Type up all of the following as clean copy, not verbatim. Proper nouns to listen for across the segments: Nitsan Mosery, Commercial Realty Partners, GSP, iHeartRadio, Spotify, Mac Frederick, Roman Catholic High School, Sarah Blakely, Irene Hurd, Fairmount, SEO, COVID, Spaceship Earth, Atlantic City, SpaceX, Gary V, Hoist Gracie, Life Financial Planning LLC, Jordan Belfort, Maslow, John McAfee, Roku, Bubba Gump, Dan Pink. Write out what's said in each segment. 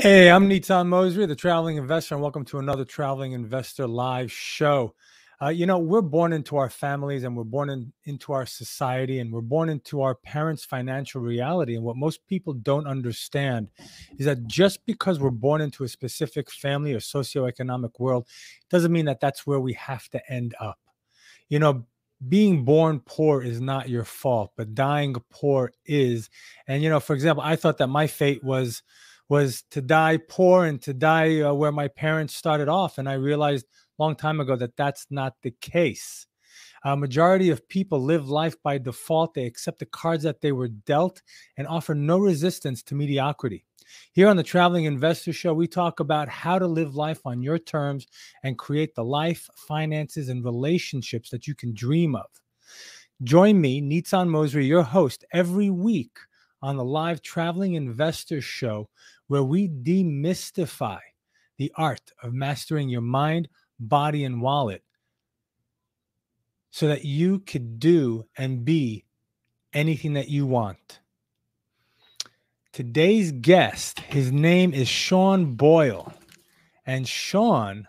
Hey, I'm Nitsan Mosery, the Traveling Investor, and welcome to another Traveling Investor Live show. You know, we're born into our families, and we're born into our society, and we're born into our parents' financial reality. And what most people don't understand is that just because we're born into a specific family or socioeconomic world doesn't mean that that's where we have to end up. You know, being born poor is not your fault, but dying poor is. And, you know, for example, I thought that my fate was to die poor and to die where my parents started off. And I realized a long time ago that that's not the case. A majority of people live life by default. They accept the cards that they were dealt and offer no resistance to mediocrity. Here on the Traveling Investor Show, we talk about how to live life on your terms and create the life, finances, and relationships that you can dream of. Join me, Nitsan Mosery, your host, every week on the live Traveling Investor Show, where we demystify the art of mastering your mind, body, and wallet so that you could do and be anything that you want. Today's guest, his name is Sean Boyle. And Sean,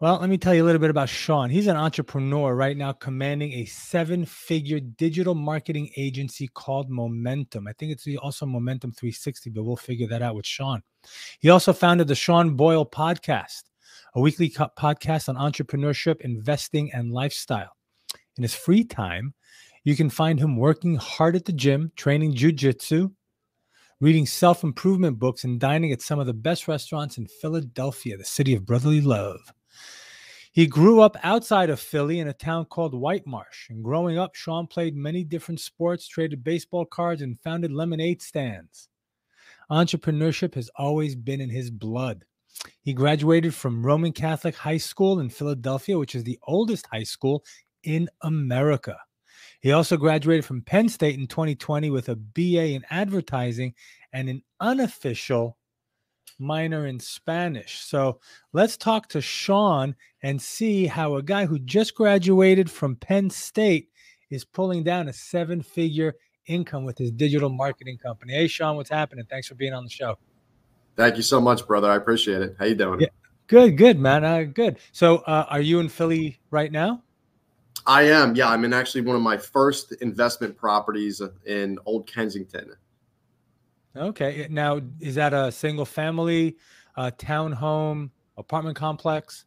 well, let me tell you a little bit about Sean. He's an entrepreneur right now commanding a seven-figure digital marketing agency called Momentum. I think it's also Momentum 360, but we'll figure that out with Sean. He also founded the Sean Boyle Podcast, a weekly podcast on entrepreneurship, investing, and lifestyle. In his free time, you can find him working hard at the gym, training jujitsu, reading self-improvement books, and dining at some of the best restaurants in Philadelphia, the city of brotherly love. He grew up outside of Philly in a town called White Marsh. And growing up, Sean played many different sports, traded baseball cards, and founded lemonade stands. Entrepreneurship has always been in his blood. He graduated from Roman Catholic High School in Philadelphia, which is the oldest high school in America. He also graduated from Penn State in 2020 with a BA in advertising and an unofficial minor in Spanish. So let's talk to Sean and see how a guy who just graduated from Penn State is pulling down a seven-figure income with his digital marketing company. Hey, Sean, what's happening? Thanks for being on the show. Thank you so much, brother. I appreciate it. How you doing? Yeah. Good, man. Good. So are you in Philly right now? I am. Yeah, I'm in actually one of my first investment properties in Old Kensington. Okay. Now, is that a single family, townhome, apartment complex?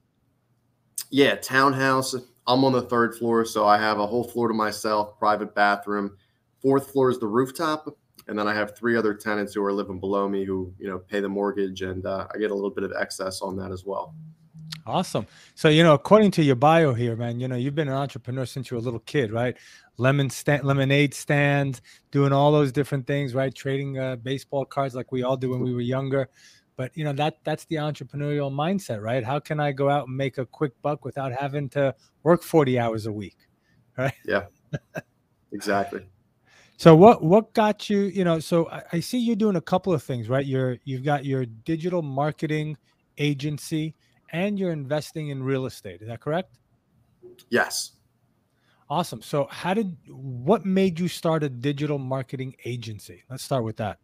Yeah, townhouse. I'm on the third floor, so I have a whole floor to myself, private bathroom. Fourth floor is the rooftop, and then I have three other tenants who are living below me who, you know, pay the mortgage, and I get a little bit of excess on that as well. Awesome. So, you know, according to your bio here, man, you know, you've been an entrepreneur since you were a little kid, right? Lemonade stands, doing all those different things, right? Trading baseball cards like we all do when we were younger. But, you know, that's the entrepreneurial mindset, right? How can I go out and make a quick buck without having to work 40 hours a week, right? Yeah, exactly. So what got you, you know, so I see you doing a couple of things, right? You've got your digital marketing agency, and you're investing in real estate. Is that correct? Yes. Awesome. So what made you start a digital marketing agency? Let's start with that.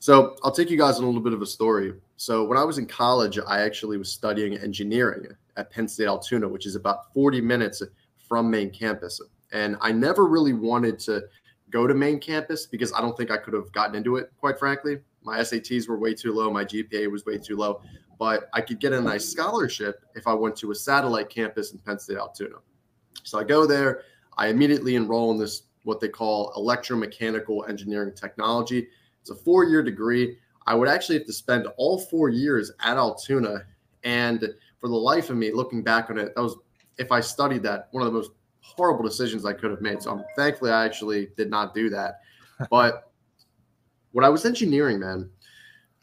So I'll take you guys on a little bit of a story. So when I was in college, I actually was studying engineering at Penn State Altoona, which is about 40 minutes from main campus. And I never really wanted to go to main campus because I don't think I could have gotten into it, quite frankly. My SATs were way too low. My GPA was way too low. But I could get a nice scholarship if I went to a satellite campus in Penn State Altoona. So I go there. I immediately enroll in this, what they call electromechanical engineering technology. It's a four-year degree. I would actually have to spend all 4 years at Altoona. And for the life of me, looking back on it, that was, if I studied that, one of the most horrible decisions I could have made. So thankfully, I actually did not do that. But when I was engineering, man,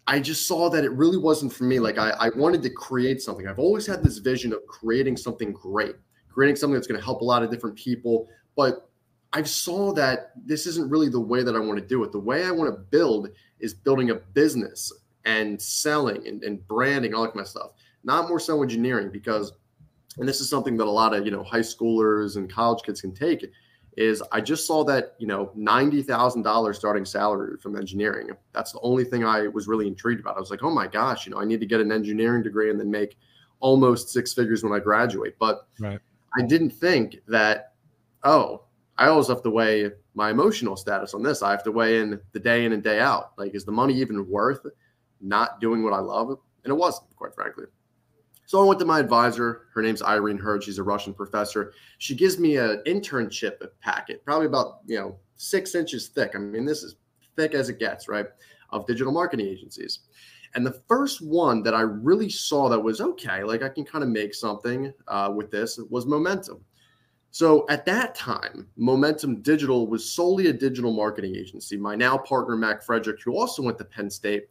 I just saw that it really wasn't for me. Like I wanted to create something. I've always had this vision of creating something great, creating something that's going to help a lot of different people. But I saw that this isn't really the way that I want to do it. The way I want to build is building a business and selling and branding, all that kind of stuff. Not more so engineering because, and this is something that a lot of, you know, high schoolers and college kids can take. is I just saw that, you know, $90,000 starting salary from engineering. That's the only thing I was really intrigued about. I was like, oh my gosh, you know, I need to get an engineering degree and then make almost six figures when I graduate. But right. I didn't think that, oh, I always have to weigh my emotional status on this. I have to weigh in the day in and day out. Like, is the money even worth not doing what I love? And it wasn't, quite frankly. So I went to my advisor. Her name's Irene Hurd. She's a Russian professor. She gives me an internship packet, probably about, you know, 6 inches thick. I mean, this is thick as it gets, right, of digital marketing agencies. And the first one that I really saw that was, okay, like I can kind of make something with this was Momentum. So at that time, Momentum Digital was solely a digital marketing agency. My now partner, Mac Frederick, who also went to Penn State,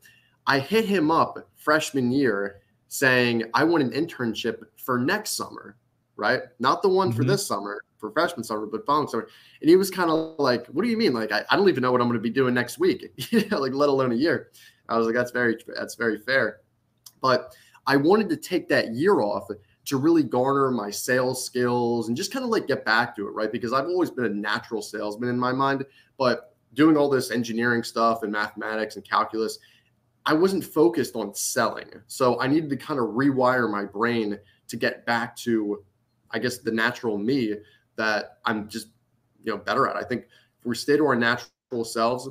I hit him up freshman year saying, I want an internship for next summer, right? Not the one for this summer, for freshman summer, but following summer. And he was kind of like, what do you mean? Like, I don't even know what I'm going to be doing next week, like let alone a year. I was like, that's very fair. But I wanted to take that year off to really garner my sales skills and just kind of like get back to it, right? Because I've always been a natural salesman in my mind, but doing all this engineering stuff and mathematics and calculus, I wasn't focused on selling. So I needed to kind of rewire my brain to get back to, I guess, the natural me that I'm just, you know, better at. I think if we stay to our natural selves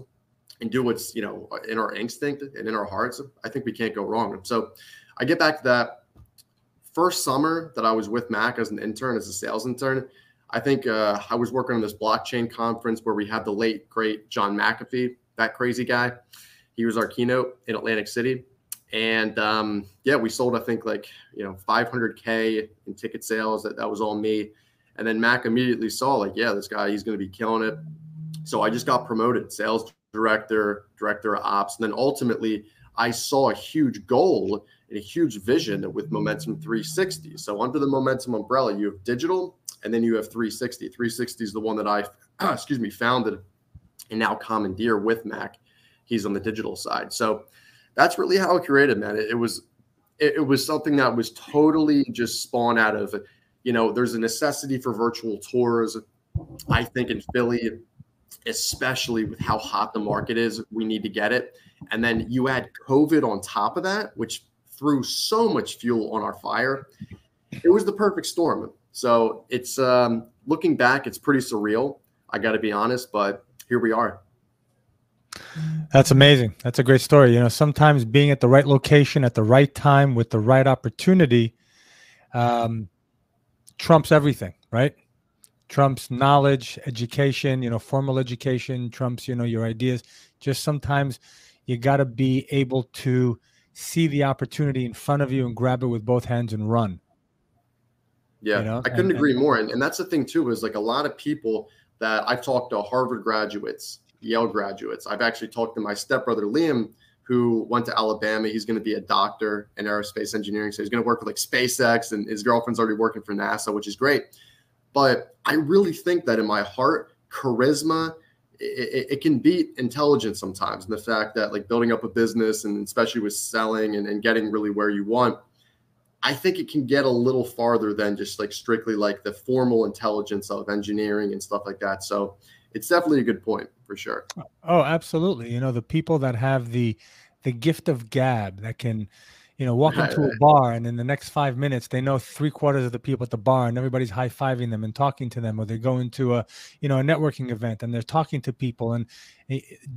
and do what's, you know, in our instinct and in our hearts, I think we can't go wrong. So I get back to that first summer that I was with Mac as an intern, as a sales intern. I think I was working on this blockchain conference where we had the late, great John McAfee, that crazy guy. He was our keynote in Atlantic City. And yeah, we sold, I think, like, you know, 500K in ticket sales. That was all me. And then Mac immediately saw, like, yeah, this guy, he's going to be killing it. So I just got promoted, sales director, director of ops. And then ultimately, I saw a huge goal and a huge vision with Momentum 360. So under the Momentum umbrella, you have digital, and then you have 360. 360 is the one that I, excuse me, founded and now commandeer with Mac. He's on the digital side. So that's really how it created, man. It was something that was totally just spawned out of, you know, there's a necessity for virtual tours. I think in Philly, especially with how hot the market is, we need to get it. And then you add COVID on top of that, which threw so much fuel on our fire. It was the perfect storm. So it's looking back, it's pretty surreal. I got to be honest, but here we are. That's amazing. That's a great story. You know, sometimes being at the right location at the right time with the right opportunity trumps everything, right? Trumps knowledge, education, you know, formal education, trumps, you know, your ideas. Just sometimes you got to be able to see the opportunity in front of you and grab it with both hands and run. Yeah, you know? I couldn't agree more. And that's the thing, too, is like a lot of people that I've talked to, Harvard graduates, Yale graduates. I've actually talked to my stepbrother, Liam, who went to Alabama. He's going to be a doctor in aerospace engineering. So he's going to work for like SpaceX, and his girlfriend's already working for NASA, which is great. But I really think that in my heart, charisma, it can beat intelligence sometimes. And the fact that like building up a business, and especially with selling and getting really where you want, I think it can get a little farther than just like strictly like the formal intelligence of engineering and stuff like that. So it's definitely a good point for sure. Oh, absolutely. You know, the people that have the gift of gab that can, you know, walk into a bar and in the next 5 minutes, they know 3/4 of the people at the bar and everybody's high-fiving them and talking to them, or they go into a, you know, a networking event and they're talking to people, and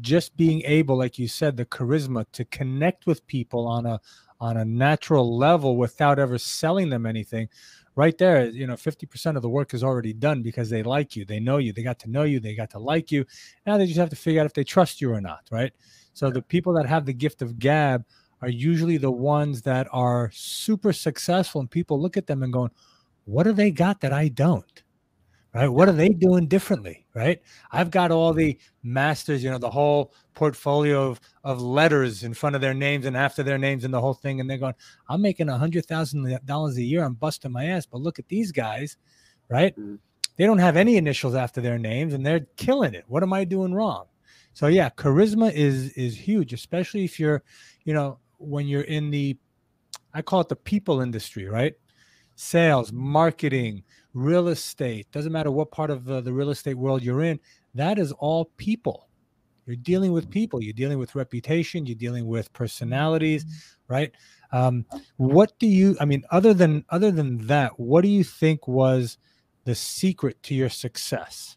just being able, like you said, the charisma to connect with people on a natural level without ever selling them anything. Right there, you know, 50% of the work is already done because they like you, they know you, they got to know you, they got to like you. Now they just have to figure out if they trust you or not, right? So the people that have the gift of gab are usually the ones that are super successful, and people look at them and going, what do they got that I don't, right? What are they doing differently, right? I've got all the masters, you know, the whole portfolio of letters in front of their names and after their names and the whole thing. And they're going, I'm making $100,000 a year. I'm busting my ass. But look at these guys, right? They don't have any initials after their names and they're killing it. What am I doing wrong? So yeah, charisma is huge, especially if you're, you know, when you're in the, I call it the people industry, right? Sales, marketing, real estate, doesn't matter what part of the real estate world you're in, that is all people. You're dealing with people. You're dealing with reputation. You're dealing with personalities, right? What do you, I mean, other than that, what do you think was the secret to your success?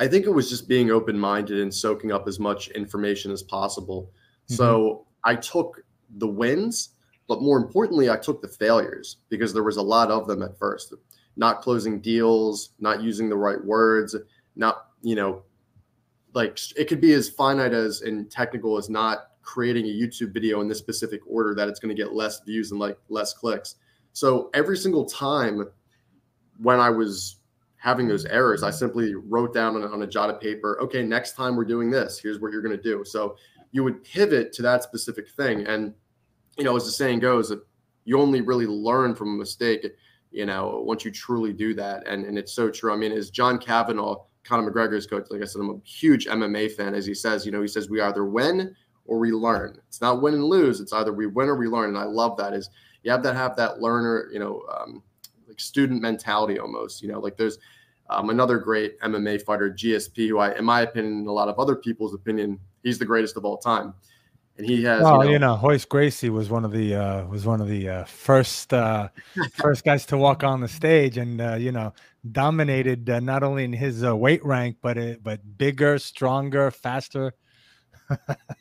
I think it was just being open-minded and soaking up as much information as possible. Mm-hmm. So I took the wins, but more importantly, I took the failures because there was a lot of them at first. Not closing deals, not using the right words, not, you know, like it could be as finite as and technical as not creating a YouTube video in this specific order that it's going to get less views and like less clicks. So every single time when I was having those errors, I simply wrote down on a jot of paper, okay, next time we're doing this, here's what you're going to do. So you would pivot to that specific thing. And, you know, as the saying goes, you only really learn from a mistake, you know, once you truly do that. And it's so true. I mean, as John Kavanagh, Conor McGregor's coach, like I said, I'm a huge MMA fan. As he says, you know, he says, we either win or we learn. It's not win and lose. It's either we win or we learn. And I love that is you have to have that learner, you know, like student mentality almost, you know, like there's another great MMA fighter, GSP, who I, in my opinion, and a lot of other people's opinion, he's the greatest of all time. And he has, well, you know, Hoist Gracie was one of the first guys to walk on the stage and, you know, dominated not only in his weight rank, but bigger, stronger, faster.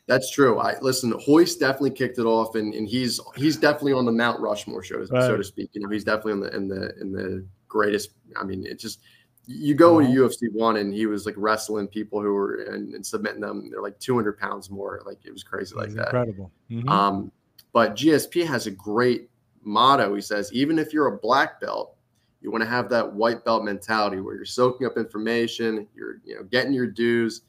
That's true. Listen, Hoist definitely kicked it off and he's definitely on the Mount Rushmore, so to speak. You know, he's definitely in the greatest. I mean, it just, you go to UFC 1 and he was like wrestling people who were and submitting them. They're like 200 pounds more. Like it was crazy like that. Incredible. Mm-hmm. But GSP has a great motto. He says, even if you're a black belt, you want to have that white belt mentality where you're soaking up information, you're, you know, getting your dues,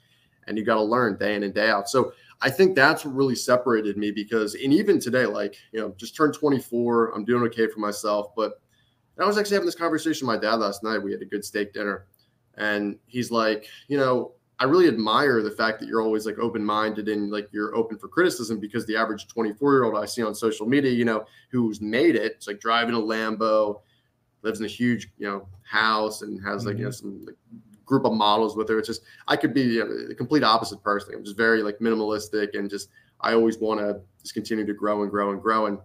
and you got to learn day in and day out. So I think that's what really separated me because, and even today, like, you know, just turned 24, I'm doing okay for myself, but I was actually having this conversation with my dad last night. We had a good steak dinner and he's like, you know, I really admire the fact that you're always like open-minded and like you're open for criticism because the average 24-year-old I see on social media, you know, who's made it, it's like driving a Lambo, lives in a huge, you know, house and has like, you know, some like, group of models with her. It's just, I could be, you know, the complete opposite person. I'm just very like minimalistic and just, I always want to just continue to grow and grow and grow. And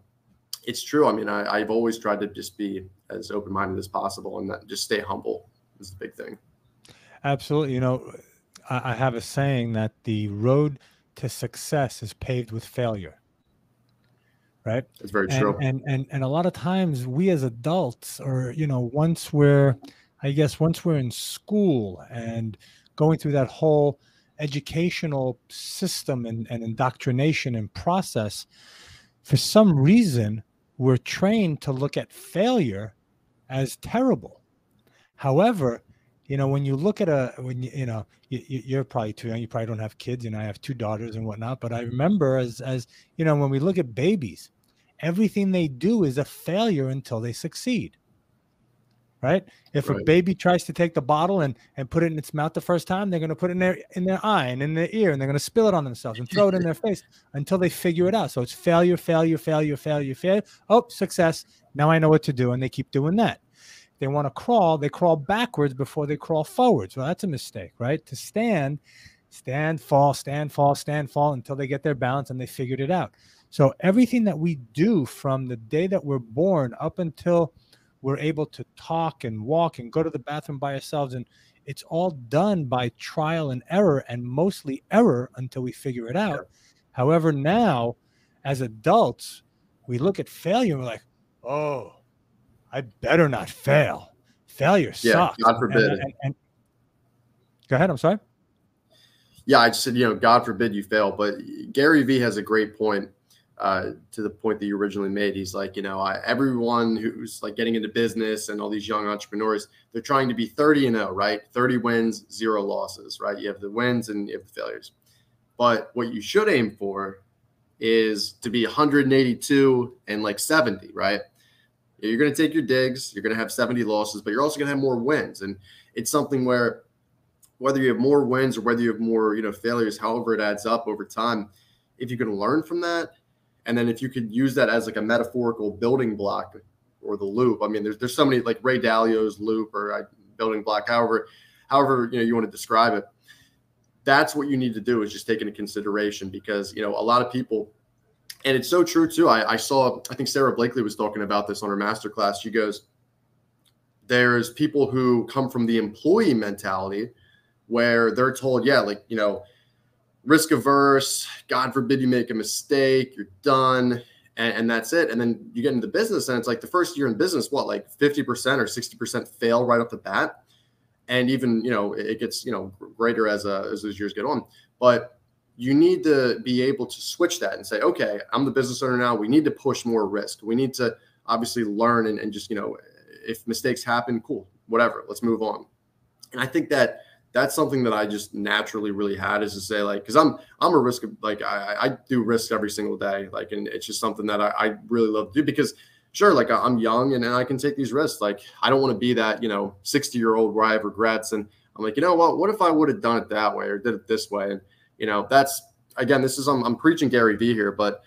it's true. I mean, I've always tried to just be as open-minded as possible and just stay humble is the big thing. Absolutely. You know, I have a saying that the road to success is paved with failure, right? That's very true. And a lot of times we as adults or, you know, once we're in school and going through that whole educational system and indoctrination and process, for some reason, we're trained to look at failure as terrible. However, you know, when you look at you're probably too young, you probably don't have kids, and I have two daughters and whatnot, but I remember as you know, when we look at babies, everything they do is a failure until they succeed, right? If a baby tries to take the bottle and put it in its mouth the first time, they're going to put it in their eye and in their ear, and they're going to spill it on themselves and throw it in their face until they figure it out. So it's failure, failure, failure, failure, failure. Oh, success. Now I know what to do. And they keep doing that. If they want to crawl, they crawl backwards before they crawl forwards. Well, that's a mistake, right? To stand, fall, stand, fall, stand, fall until they get their balance and they figured it out. So everything that we do from the day that we're born up until we're able to talk and walk and go to the bathroom by ourselves. And it's all done by trial and error and mostly error until we figure it out. However, now as adults, we look at failure and we're like, oh, I better not fail. Failure sucks. God forbid. And go ahead. I'm sorry. Yeah, I just said, you know, God forbid you fail. But Gary V has a great point. To the point that you originally made, he's like, you know, everyone who's like getting into business and all these young entrepreneurs, they're trying to be 30-0, right? 30 wins, 0 losses, right? You have the wins and you have the failures. But what you should aim for is to be 182 and like 70, right? You're going to take your digs, you're going to have 70 losses, but you're also going to have more wins. And it's something where whether you have more wins or whether you have more, you know, failures, however it adds up over time, if you can learn from that, and then if you could use that as like a metaphorical building block or the Loop. I mean, there's so many, like Ray Dalio's Loop or Building Block, however, you want to describe it. That's what you need to do, is just take into consideration, because, a lot of people, and it's so true too. I think Sarah Blakely was talking about this on her masterclass. She goes, there's people who come from the employee mentality where they're told, risk averse, God forbid you make a mistake, you're done. And that's it. And then you get into business and it's like the first year in business, 50% or 60% fail right off the bat. And even, it gets, greater as those years get on. But you need to be able to switch that and say, okay, I'm the business owner now. We need to push more risk. We need to obviously learn and just, if mistakes happen, cool, whatever, let's move on. And I think that that's something that I just naturally really had, is to say, cause I'm a risk, I do risk every single day. And it's just something that I really love to do, because sure, I'm young and I can take these risks. I don't want to be that, 60-year-old where I have regrets. And I'm like, what if I would have done it that way or did it this way? And, that's, again, this is, I'm preaching Gary V here, but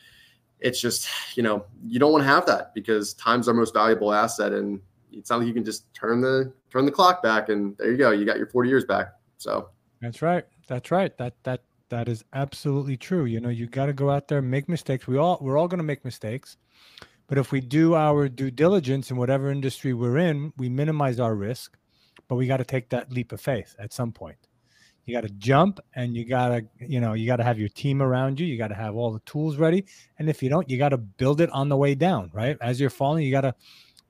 it's just, you don't want to have that, because time's our most valuable asset. And it's not like you can just turn the clock back and there you go, you got your 40 years back. So that's right. That's right. That is absolutely true. You got to go out there and make mistakes. We're all going to make mistakes. But if we do our due diligence in whatever industry we're in, we minimize our risk, but we got to take that leap of faith at some point. You got to jump, and you got to have your team around you. You got to have all the tools ready. And if you don't, you got to build it on the way down, right? As you're falling, you got to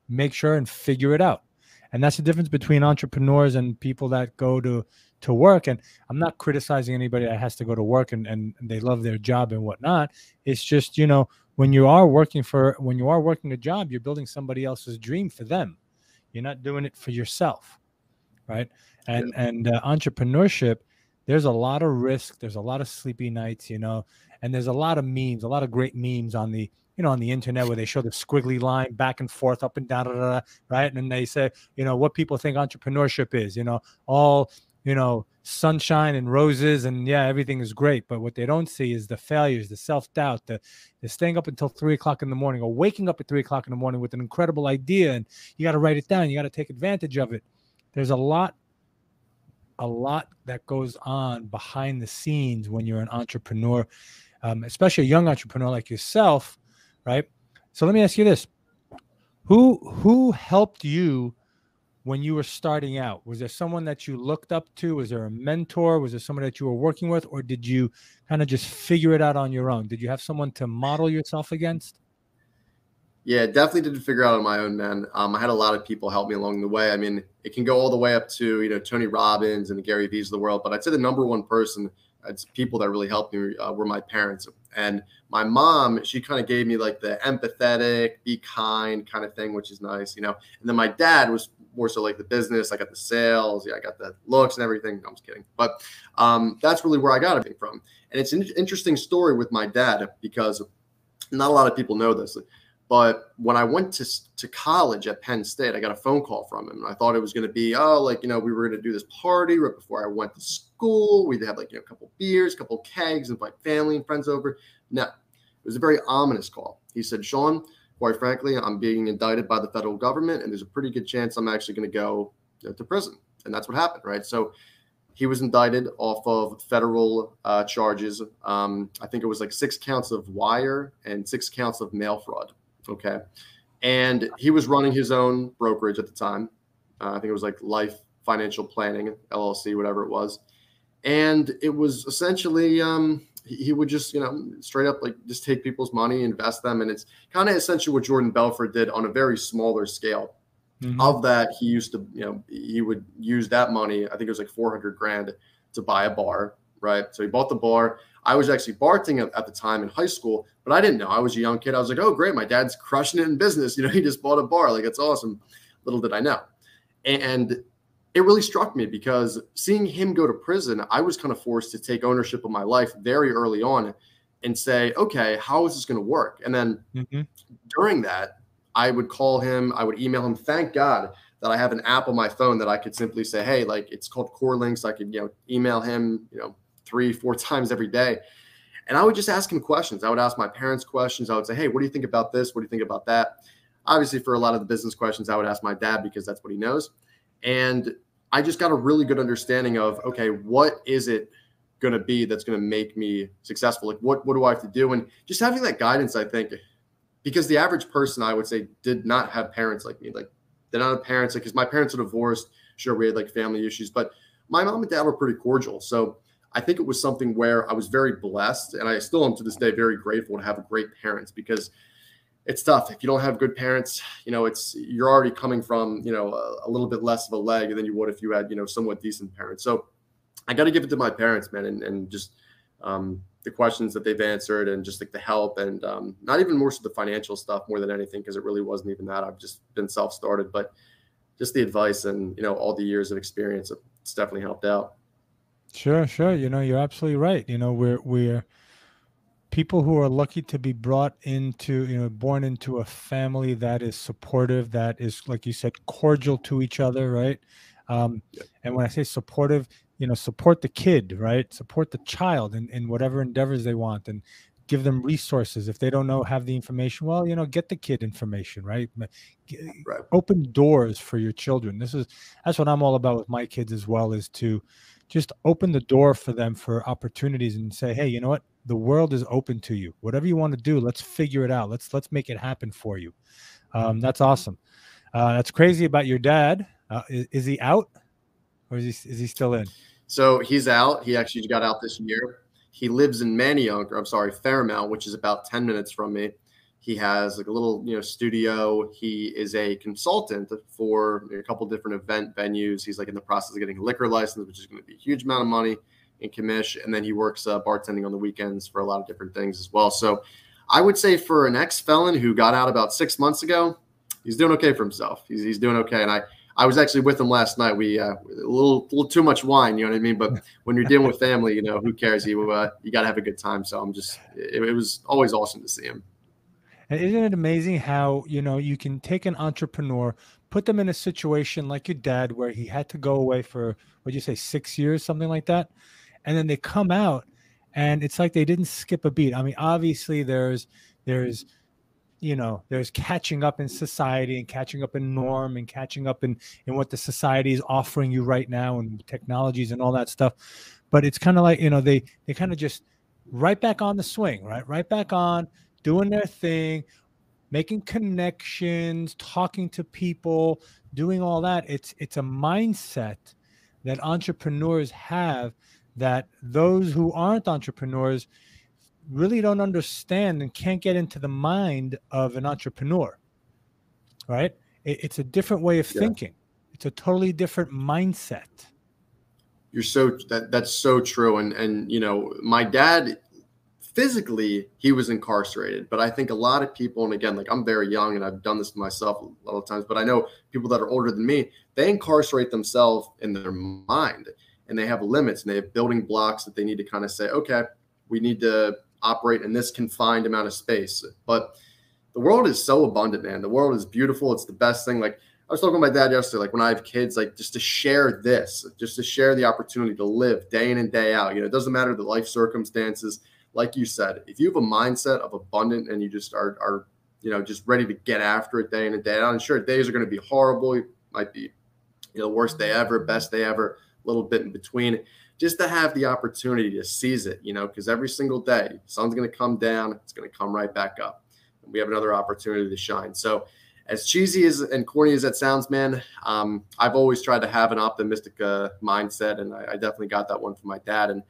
make sure and figure it out. And that's the difference between entrepreneurs and people that go to work. And I'm not criticizing anybody that has to go to work and they love their job and whatnot. It's just, when you are working a job, you're building somebody else's dream for them. You're not doing it for yourself, right? And entrepreneurship, there's a lot of risk. There's a lot of sleepy nights, and there's a lot of memes, a lot of great memes on the, on the internet, where they show the squiggly line back and forth, up and down, right? And then they say, what people think entrepreneurship is, all, sunshine and roses and yeah, everything is great. But what they don't see is the failures, the self-doubt, the staying up until 3 o'clock in the morning, or waking up at 3 o'clock in the morning with an incredible idea. And you got to write it down. You got to take advantage of it. There's a lot that goes on behind the scenes when you're an entrepreneur, especially a young entrepreneur like yourself, right? So let me ask you this. Who helped you when you were starting out? Was there someone that you looked up to? Was there a mentor? Was there someone that you were working with? Or did you kind of just figure it out on your own? Did you have someone to model yourself against? Yeah, definitely didn't figure out on my own, man. I had a lot of people help me along the way. I mean, it can go all the way up to, Tony Robbins and the Gary V's of the world. But I'd say the number one person, it's people that really helped me, were my parents. And my mom, she kind of gave me the empathetic, be kind kind of thing, which is nice, And then my dad was more so the business. I got the sales. Yeah, I got the looks and everything. No, I'm just kidding. But that's really where I got everything from. And it's an interesting story with my dad, because not a lot of people know this. But when I went to college at Penn State, I got a phone call from him. And I thought it was going to be, we were going to do this party right before I went to school. We'd have a couple beers, a couple kegs, invite family and friends over. No, it was a very ominous call. He said, Sean, quite frankly, I'm being indicted by the federal government, and there's a pretty good chance I'm actually going to go to prison. And that's what happened, right? So he was indicted off of federal charges. I think it was 6 counts of wire and 6 counts of mail fraud. Okay. And he was running his own brokerage at the time. I think it was Life Financial Planning LLC, whatever it was. And it was essentially, he would just, straight up just take people's money, invest them. And it's kind of essentially what Jordan Belfort did on a very smaller scale. Mm-hmm. Of that, he used to, he would use that money. I think it was $400,000 to buy a bar. Right. So he bought the bar. I was actually bartending at the time in high school, but I didn't know. I was a young kid. I was oh, great. My dad's crushing it in business. He just bought a bar. It's awesome. Little did I know. And it really struck me, because seeing him go to prison, I was kind of forced to take ownership of my life very early on and say, okay, how is this going to work? And then during that, I would call him. I would email him. Thank God that I have an app on my phone that I could simply say, hey, it's called Core Links. I could, email him, 3-4 times every day. And I would just ask him questions. I would ask my parents questions. I would say, hey, what do you think about this? What do you think about that? Obviously, for a lot of the business questions, I would ask my dad because that's what he knows. And I just got a really good understanding of, okay, what is it going to be that's going to make me successful? Like, what do I have to do? And just having that guidance, I think, because the average person, I would say, did not have parents like me. Like, they're not parents, like, because my parents are divorced. Sure, we had like family issues, but my mom and dad were pretty cordial. So I think it was something where I was very blessed, and I still am to this day very grateful to have great parents, because it's tough. If you don't have good parents, you know, you're already coming from, you know, a little bit less of a leg than you would if you had, you know, somewhat decent parents. So I got to give it to my parents, man, and just the questions that they've answered, and just like the help, and not even more so the financial stuff more than anything, because it really wasn't even that. I've just been self-started, but just the advice and, you know, all the years of experience, it's definitely helped out. Sure, sure. You know, you're absolutely right. You know, we're people who are lucky to be brought into, you know, born into a family that is supportive, that is, like you said, cordial to each other, right? And when I say supportive, you know, support the kid, right? Support the child in whatever endeavors they want, and give them resources. If they don't know, have the information, well, you know, get the kid information, right? Right. Open doors for your children. That's what I'm all about with my kids as well, is to just open the door for them for opportunities and say, hey, you know what? The world is open to you. Whatever you want to do, let's figure it out. Let's make it happen for you. That's awesome. That's crazy about your dad. Is he out, or is he still in? So he's out. He actually got out this year. He lives in Manayunk, or I'm sorry, Fairmount, which is about 10 minutes from me. He has like a little, you know, studio. He is a consultant for a couple different event venues. He's like in the process of getting a liquor license, which is going to be a huge amount of money in commish. And then he works bartending on the weekends for a lot of different things as well. So I would say for an ex-felon who got out about 6 months ago, he's doing okay for himself. He's doing okay. And I was actually with him last night. We a little too much wine, you know what I mean? But when you're dealing with family, you know, who cares? You got to have a good time. So it was always awesome to see him. And isn't it amazing how, you know, you can take an entrepreneur, put them in a situation like your dad, where he had to go away for, what'd you say, 6 years, something like that. And then they come out and it's like they didn't skip a beat. I mean, obviously there's, you know, there's catching up in society, and catching up in norm, and catching up in what the society is offering you right now, and technologies and all that stuff. But it's kind of like, you know, they kind of just right back on the swing, right? Right back on, doing their thing, making connections, talking to people, doing all that. It's a mindset that entrepreneurs have that those who aren't entrepreneurs really don't understand and can't get into the mind of an entrepreneur, right? It's a different way of thinking. It's a totally different mindset. You're so, that's so true. And, you know, my dad, physically, he was incarcerated, but I think a lot of people, and again, like, I'm very young and I've done this to myself a lot of times, but I know people that are older than me, they incarcerate themselves in their mind, and they have limits, and they have building blocks that they need to kind of say, okay, we need to operate in this confined amount of space. But the world is so abundant, man. The world is beautiful. It's the best thing. Like, I was talking to my dad yesterday, like, when I have kids, like, just to share this, just to share the opportunity to live day in and day out. You know, it doesn't matter the life circumstances. Like you said, if you have a mindset of abundant and you just are, you know, just ready to get after it day in and day out, and sure, days are going to be horrible. It might be, you know, worst day ever, best day ever, a little bit in between, just to have the opportunity to seize it, you know, because every single day, the sun's going to come down, it's going to come right back up, and we have another opportunity to shine. So as cheesy as and corny as that sounds, man, I've always tried to have an optimistic mindset, and I definitely got that one from my dad. And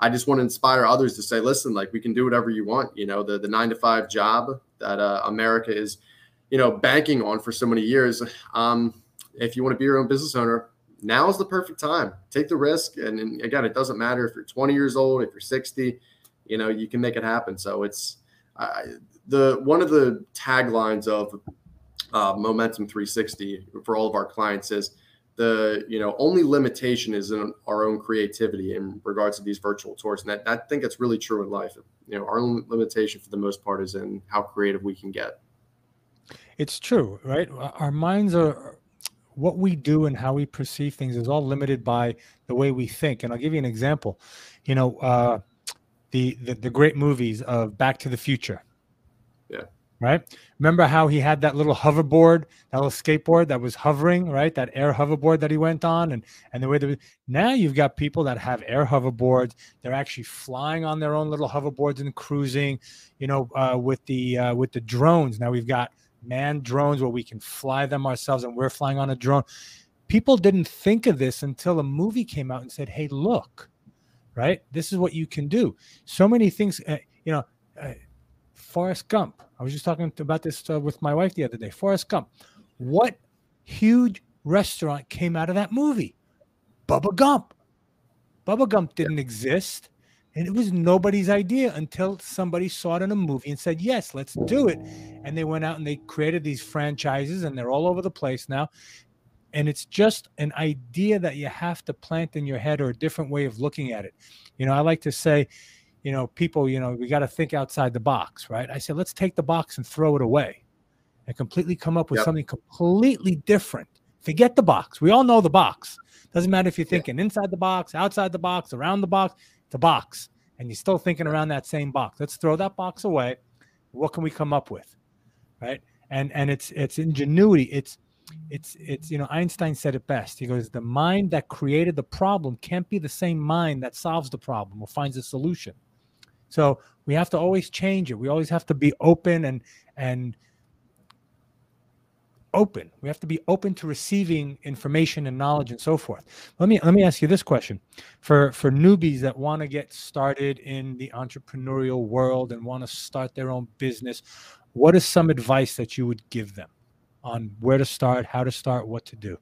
I just want to inspire others to say, listen, like, we can do whatever you want. You know, the 9-to-5 job that America is, you know, banking on for so many years. If you want to be your own business owner, now is the perfect time. Take the risk. And again, it doesn't matter if you're 20 years old, if you're 60, you know, you can make it happen. So it's one of the taglines of Momentum 360 for all of our clients is, the, you know, only limitation is in our own creativity in regards to these virtual tours. And I think that's really true in life. You know, our own limitation for the most part is in how creative we can get. It's true, right? Our minds are, what we do and how we perceive things is all limited by the way we think. And I'll give you an example. You know, the great movies of Back to the Future. Yeah. right? Remember how he had that little hoverboard, that little skateboard that was hovering, right? That air hoverboard that he went on, and the way that now you've got people that have air hoverboards. They're actually flying on their own little hoverboards and cruising, you know, with the drones. Now we've got manned drones where we can fly them ourselves, and we're flying on a drone. People didn't think of this until a movie came out and said, "Hey, look, right? This is what you can do." So many things, you know. Forrest Gump. I was just talking about this with my wife the other day. Forrest Gump. What huge restaurant came out of that movie? Bubba Gump. Bubba Gump didn't exist, and it was nobody's idea until somebody saw it in a movie and said, yes, let's do it. And they went out and they created these franchises, and they're all over the place now. And it's just an idea that you have to plant in your head, or a different way of looking at it. You know, I like to say, you know, people, you know, we got to think outside the box, right? I said, let's take the box and throw it away and completely come up with something completely different. Forget the box. We all know the box. Doesn't matter if you're thinking inside the box, outside the box, around the box, it's a box. And you're still thinking around that same box. Let's throw that box away. What can we come up with, right? And it's ingenuity. It's you know, Einstein said it best. He goes, the mind that created the problem can't be the same mind that solves the problem or finds a solution. So we have to always change it. We always have to be open and open. We have to be open to receiving information and knowledge and so forth. Let me ask you this question. For newbies that want to get started in the entrepreneurial world and want to start their own business, what is some advice that you would give them on where to start, how to start, what to do?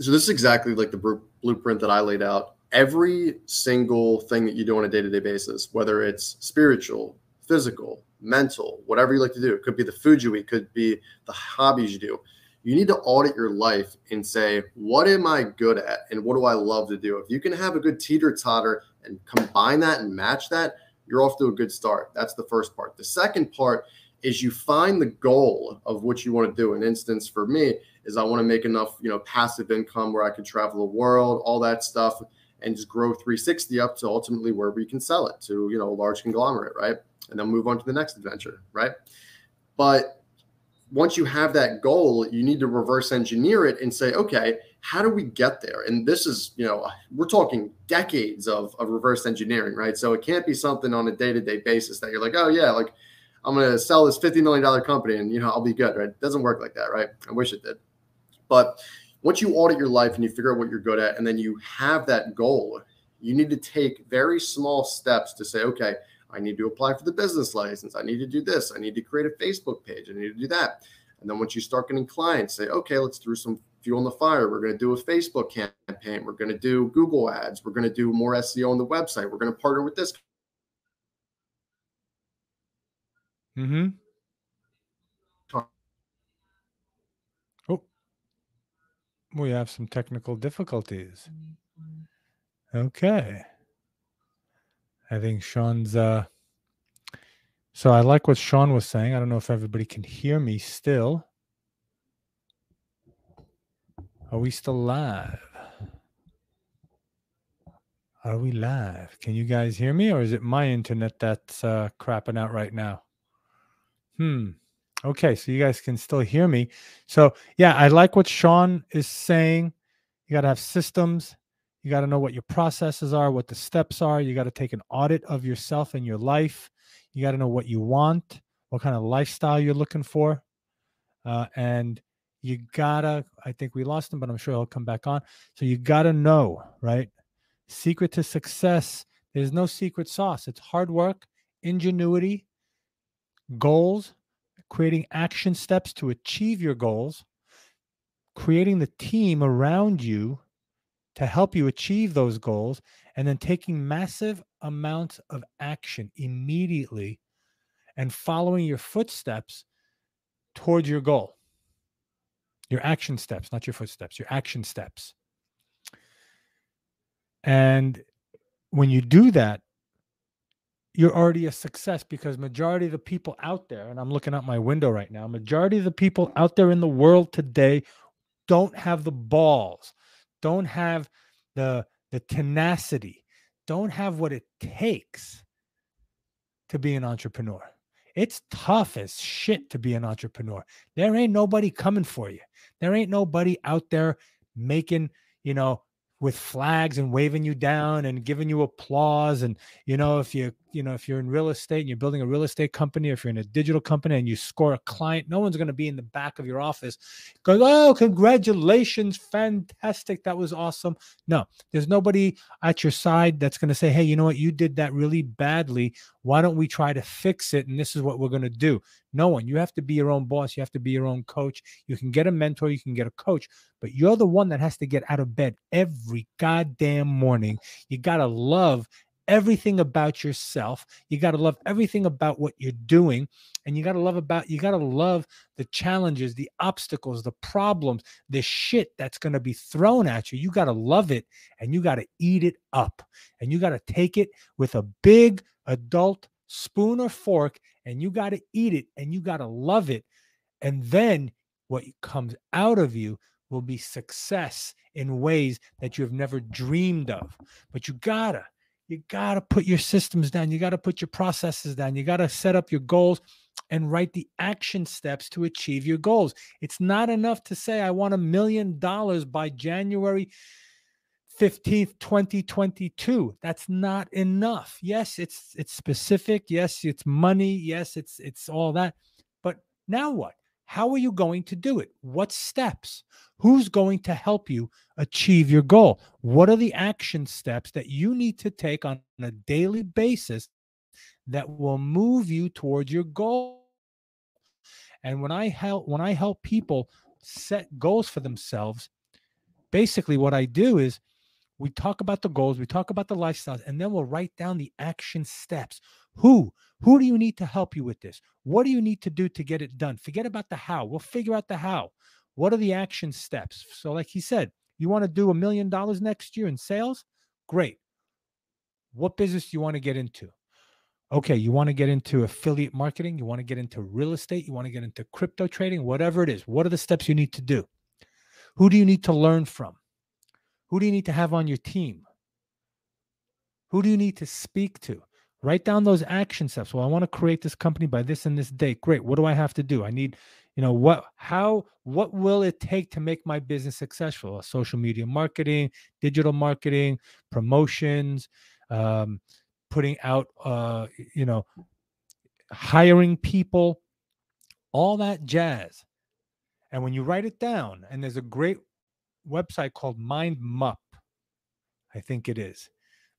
So this is exactly like the blueprint that I laid out. Every single thing that you do on a day-to-day basis, whether it's spiritual, physical, mental, whatever you like to do, it could be the food you eat, could be the hobbies you do. You need to audit your life and say, what am I good at and what do I love to do? If you can have a good teeter-totter and combine that and match that, you're off to a good start. That's the first part. The second part is you find the goal of what you want to do. An instance for me is I want to make enough, you know, passive income where I can travel the world, all that stuff, and just grow 360 up to ultimately where we can sell it to, you know, a large conglomerate, right? And then move on to the next adventure, right? But once you have that goal, you need to reverse engineer it and say, okay, how do we get there? And this is, you know, we're talking decades of reverse engineering, right? So it can't be something on a day-to-day basis that you're like, oh yeah, like I'm going to sell this $50 million company and, you know, I'll be good, right? It doesn't work like that, right? I wish it did. But once you audit your life and you figure out what you're good at, and then you have that goal, you need to take very small steps to say, okay, I need to apply for the business license. I need to do this. I need to create a Facebook page. I need to do that. And then once you start getting clients, say, okay, let's throw some fuel on the fire. We're going to do a Facebook campaign. We're going to do Google ads. We're going to do more SEO on the website. We're going to partner with this. Mm-hmm. We have some technical difficulties. Okay. I think Sean's, so I like what Sean was saying. I don't know if everybody can hear me still. Are we still live? Are we live? Can you guys hear me, or is it my internet that's crapping out right now? Okay, so you guys can still hear me. So yeah, I like what Sean is saying. You got to have systems. You got to know what your processes are, what the steps are. You got to take an audit of yourself and your life. You got to know what you want, what kind of lifestyle you're looking for. And you got to, I think we lost him, but I'm sure he'll come back on. So you got to know, right? Secret to success. There's no secret sauce. It's hard work, ingenuity, goals, creating action steps to achieve your goals, creating the team around you to help you achieve those goals, and then taking massive amounts of action immediately and following your footsteps towards your goal. Your action steps, not your footsteps, your action steps. And when you do that, you're already a success, because majority of the people out there, and I'm looking out my window right now, majority of the people out there in the world today don't have the balls, don't have the tenacity, don't have what it takes to be an entrepreneur. It's tough as shit to be an entrepreneur. There ain't nobody coming for you. There ain't nobody out there making, you know, with flags and waving you down and giving you applause. And, you know, if you're in real estate and you're building a real estate company, or if you're in a digital company and you score a client, no one's going to be in the back of your office going, "Oh, congratulations. Fantastic. That was awesome." No, there's nobody at your side that's going to say, "Hey, you know what? You did that really badly. Why don't we try to fix it? And this is what we're going to do." No one. You have to be your own boss. You have to be your own coach. You can get a mentor. You can get a coach, but you're the one that has to get out of bed every goddamn morning. You got to love everything about yourself. You got to love everything about what you're doing. And you got to love the challenges, the obstacles, the problems, the shit that's going to be thrown at you. You got to love it, and you got to eat it up, and you got to take it with a big adult spoon or fork, and you got to eat it, and you got to love it. And then what comes out of you will be success in ways that you have never dreamed of. But you gotta put your systems down. You gotta put your processes down. You gotta set up your goals and write the action steps to achieve your goals. it's not enough to say, "I want $1 million by January 15th, 2022. That's not enough. Yes, it's specific. Yes, it's money. Yes, it's all that. But now what? How are you going to do it? What steps? Who's going to help you achieve your goal? What are the action steps that you need to take on a daily basis that will move you towards your goal?" And when I help people set goals for themselves, basically what I do is we talk about the goals, we talk about the lifestyles, and then we'll write down the action steps. Who do you need to help you with this? What do you need to do to get it done? Forget about the how. We'll figure out the how. What are the action steps? So like he said, you want to do $1 million next year in sales? Great. What business do you want to get into? Okay, you want to get into affiliate marketing. You want to get into real estate. You want to get into crypto trading, whatever it is. What are the steps you need to do? Who do you need to learn from? Who do you need to have on your team? Who do you need to speak to? Write down those action steps. Well, I want to create this company by this and this date. Great. What do I have to do? I need, you know, what will it take to make my business successful? Social media marketing, digital marketing, promotions, putting out, hiring people, all that jazz. And when you write it down, and there's a great website called MindMup, I think it is,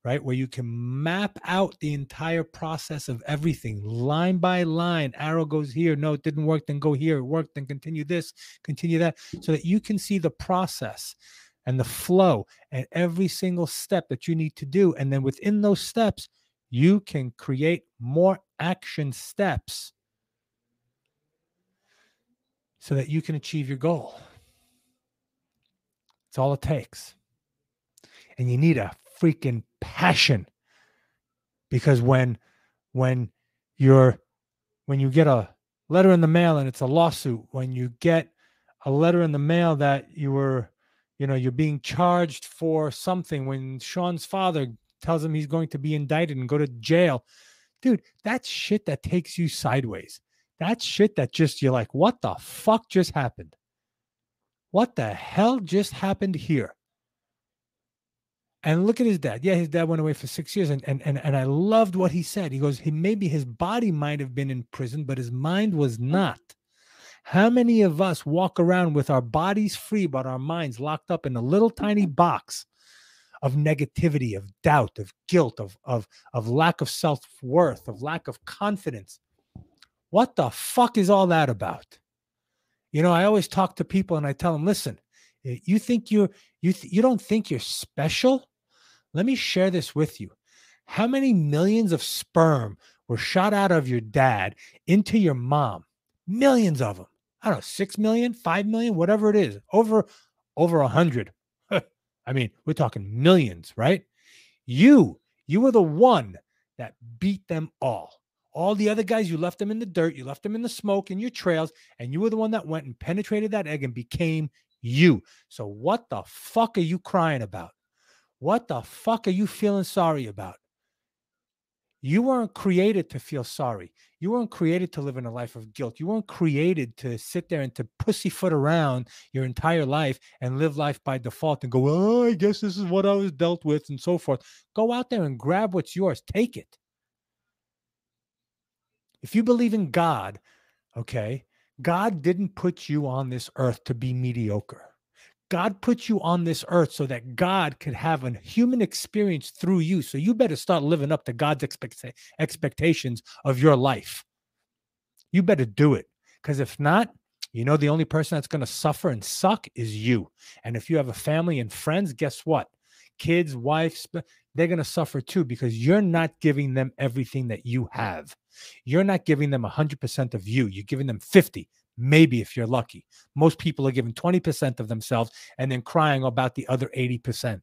right? Where you can map out the entire process of everything, line by line. Arrow goes here. No, it didn't work. Then go here. It worked. Then continue this, continue that, so that you can see the process and the flow and every single step that you need to do. And then within those steps, you can create more action steps so that you can achieve your goal. It's all it takes. And you need a freaking passion, because when you get a letter in the mail and it's a lawsuit, when you get a letter in the mail that you're being charged for something, when Sean's father tells him he's going to be indicted and go to jail, dude, that's shit that takes you sideways. That's shit that just, you're like, what the fuck just happened? What the hell just happened here? And look at his dad. Yeah, his dad went away for 6 years, and I loved what he said. He goes, maybe his body might have been in prison, but his mind was not. How many of us walk around with our bodies free, but our minds locked up in a little tiny box of negativity, of doubt, of guilt, of lack of self-worth, of lack of confidence? What the fuck is all that about? You know, I always talk to people and I tell them, listen, you don't think you're special? Let me share this with you. How many millions of sperm were shot out of your dad into your mom? Millions of them. I don't know, 6 million, 5 million, whatever it is, over 100. I mean, we're talking millions, right? You were the one that beat them all. All the other guys, you left them in the dirt, you left them in the smoke, in your trails, and you were the one that went and penetrated that egg and became you. So what the fuck are you crying about? What the fuck are you feeling sorry about? You weren't created to feel sorry. You weren't created to live in a life of guilt. You weren't created to sit there and to pussyfoot around your entire life and live life by default and go, well, I guess this is what I was dealt with and so forth. Go out there and grab what's yours. Take it. If you believe in God, okay, God didn't put you on this earth to be mediocre. God put you on this earth so that God could have a human experience through you. So you better start living up to God's expectations of your life. You better do it. Because if not, you know, the only person that's going to suffer and suck is you. And if you have a family and friends, guess what? Kids, wives, they're going to suffer too, because you're not giving them everything that you have. You're not giving them 100% of you. You're giving them 50%. Maybe if you're lucky. Most people are giving 20% of themselves and then crying about the other 80%.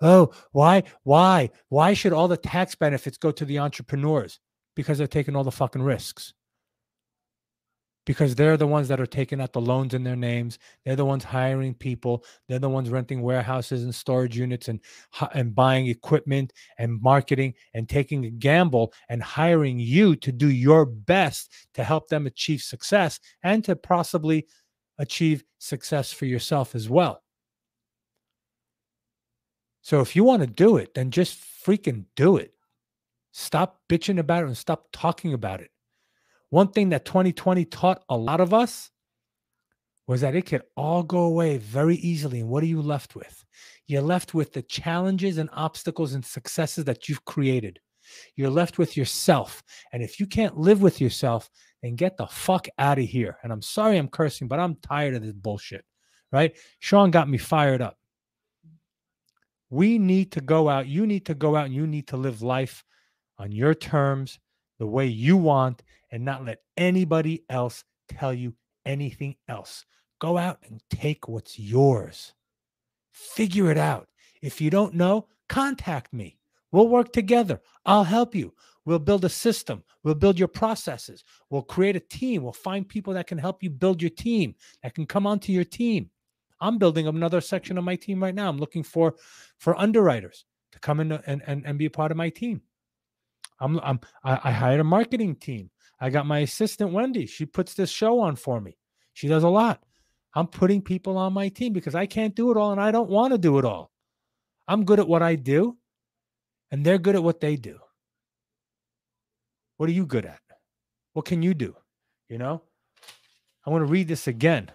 Oh, why should all the tax benefits go to the entrepreneurs? Because they're taking all the fucking risks. Because they're the ones that are taking out the loans in their names. They're the ones hiring people. They're the ones renting warehouses and storage units and buying equipment and marketing and taking a gamble and hiring you to do your best to help them achieve success and to possibly achieve success for yourself as well. So if you want to do it, then just freaking do it. Stop bitching about it and stop talking about it. One thing that 2020 taught a lot of us was that it could all go away very easily. And what are you left with? You're left with the challenges and obstacles and successes that you've created. You're left with yourself. And if you can't live with yourself, then get the fuck out of here. And I'm sorry I'm cursing, but I'm tired of this bullshit, right? Sean got me fired up. We need to go out. You need to go out and you need to live life on your terms, the way you want, and not let anybody else tell you anything else. Go out and take what's yours. Figure it out. If you don't know, contact me. We'll work together. I'll help you. We'll build a system. We'll build your processes. We'll create a team. We'll find people that can help you build your team, that can come onto your team. I'm building another section of my team right now. I'm looking for underwriters to come in and be a part of my team. I hired a marketing team. I got my assistant, Wendy. She puts this show on for me. She does a lot. I'm putting people on my team because I can't do it all and I don't want to do it all. I'm good at what I do and they're good at what they do. What are you good at? What can you do? You know, I want to read this again.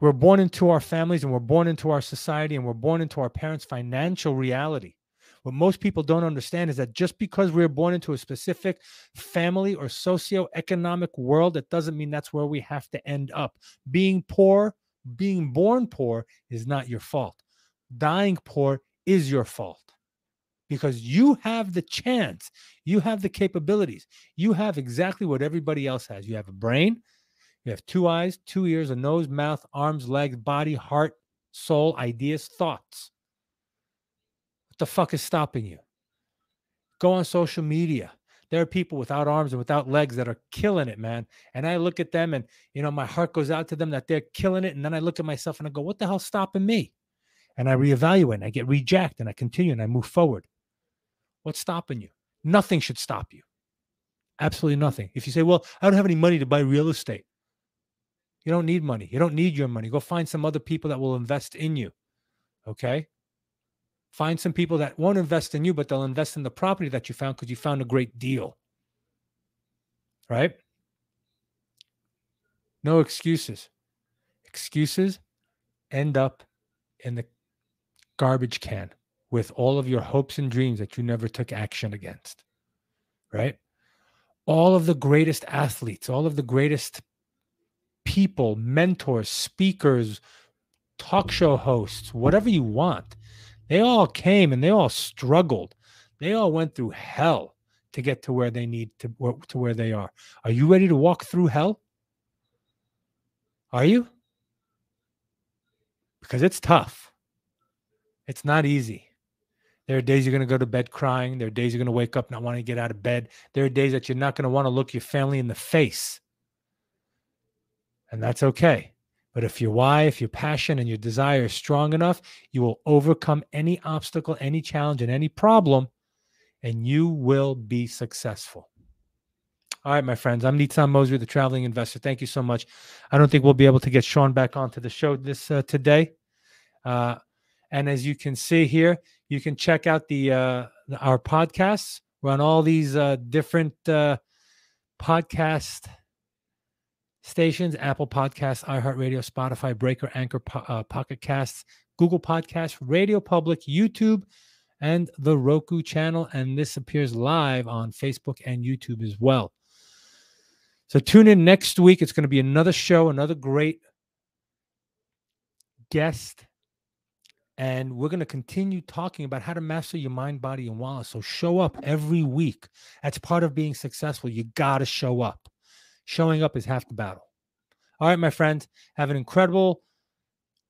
We're born into our families and we're born into our society and we're born into our parents' financial reality. What most people don't understand is that just because we're born into a specific family or socioeconomic world, that doesn't mean that's where we have to end up. Being poor, being born poor is not your fault. Dying poor is your fault because you have the chance. You have the capabilities. You have exactly what everybody else has. You have a brain. You have two eyes, 2 ears, a nose, mouth, arms, legs, body, heart, soul, ideas, thoughts. The fuck is stopping you? Go on social media. There are people without arms and without legs that are killing it, man. And I look at them and, you know, my heart goes out to them that they're killing it. And then I look at myself and I go, what the hell's stopping me? And I reevaluate and I get rejacked and I continue and I move forward. What's stopping you? Nothing should stop you. Absolutely nothing. If you say, well, I don't have any money to buy real estate. You don't need money. You don't need your money. Go find some other people that will invest in you. Okay? Find some people that won't invest in you, but they'll invest in the property that you found because you found a great deal, right? No excuses. Excuses end up in the garbage can with all of your hopes and dreams that you never took action against, right? All of the greatest athletes, all of the greatest people, mentors, speakers, talk show hosts, whatever you want, they all came and they all struggled. They all went through hell to get to where they need to where they are. Are you ready to walk through hell? Are you? Because it's tough. It's not easy. There are days you're going to go to bed crying. There are days you're going to wake up not wanting to get out of bed. There are days that you're not going to want to look your family in the face. And that's okay. But if your why, if your passion and your desire is strong enough, you will overcome any obstacle, any challenge, and any problem and you will be successful. All right, my friends, I'm Nitsan Mosery, the Traveling Investor. Thank you so much. I don't think we'll be able to get Sean back onto the show this today. And as you can see here, you can check out our podcasts. We're on all these different podcast stations: Apple Podcasts, iHeartRadio, Spotify, Breaker, Anchor, Pocket Casts, Google Podcasts, Radio Public, YouTube, and the Roku channel. And this appears live on Facebook and YouTube as well. So tune in next week. It's going to be another show, another great guest. And we're going to continue talking about how to master your mind, body, and wallet. So show up every week. That's part of being successful. You got to show up. Showing up is half the battle. All right, my friends, have an incredible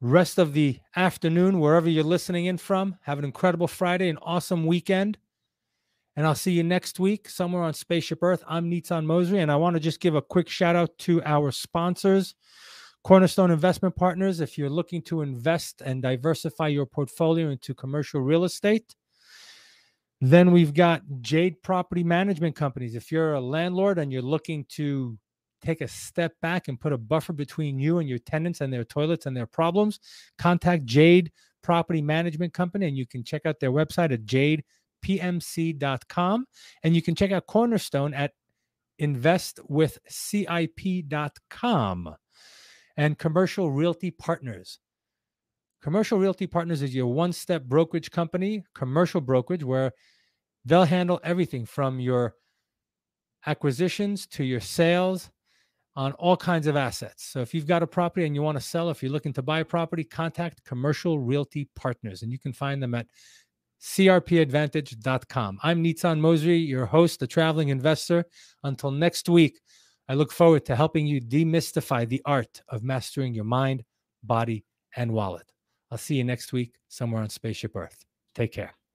rest of the afternoon, wherever you're listening in from. Have an incredible Friday, an awesome weekend. And I'll see you next week somewhere on Spaceship Earth. I'm Nitsan Mosery, and I want to just give a quick shout out to our sponsors, Cornerstone Investment Partners. If you're looking to invest and diversify your portfolio into commercial real estate, then we've got Jade Property Management Companies. If you're a landlord and you're looking to take a step back and put a buffer between you and your tenants and their toilets and their problems, contact Jade Property Management Company, and you can check out their website at jadepmc.com. And you can check out Cornerstone at investwithcip.com. And Commercial Realty Partners. Commercial Realty Partners is your one-step brokerage company, commercial brokerage, where they'll handle everything from your acquisitions to your sales on all kinds of assets. So if you've got a property and you want to sell, if you're looking to buy a property, contact Commercial Realty Partners, and you can find them at crpadvantage.com. I'm Nitsan Mosery, your host, the Traveling Investor. Until next week, I look forward to helping you demystify the art of mastering your mind, body, and wallet. I'll see you next week somewhere on Spaceship Earth. Take care.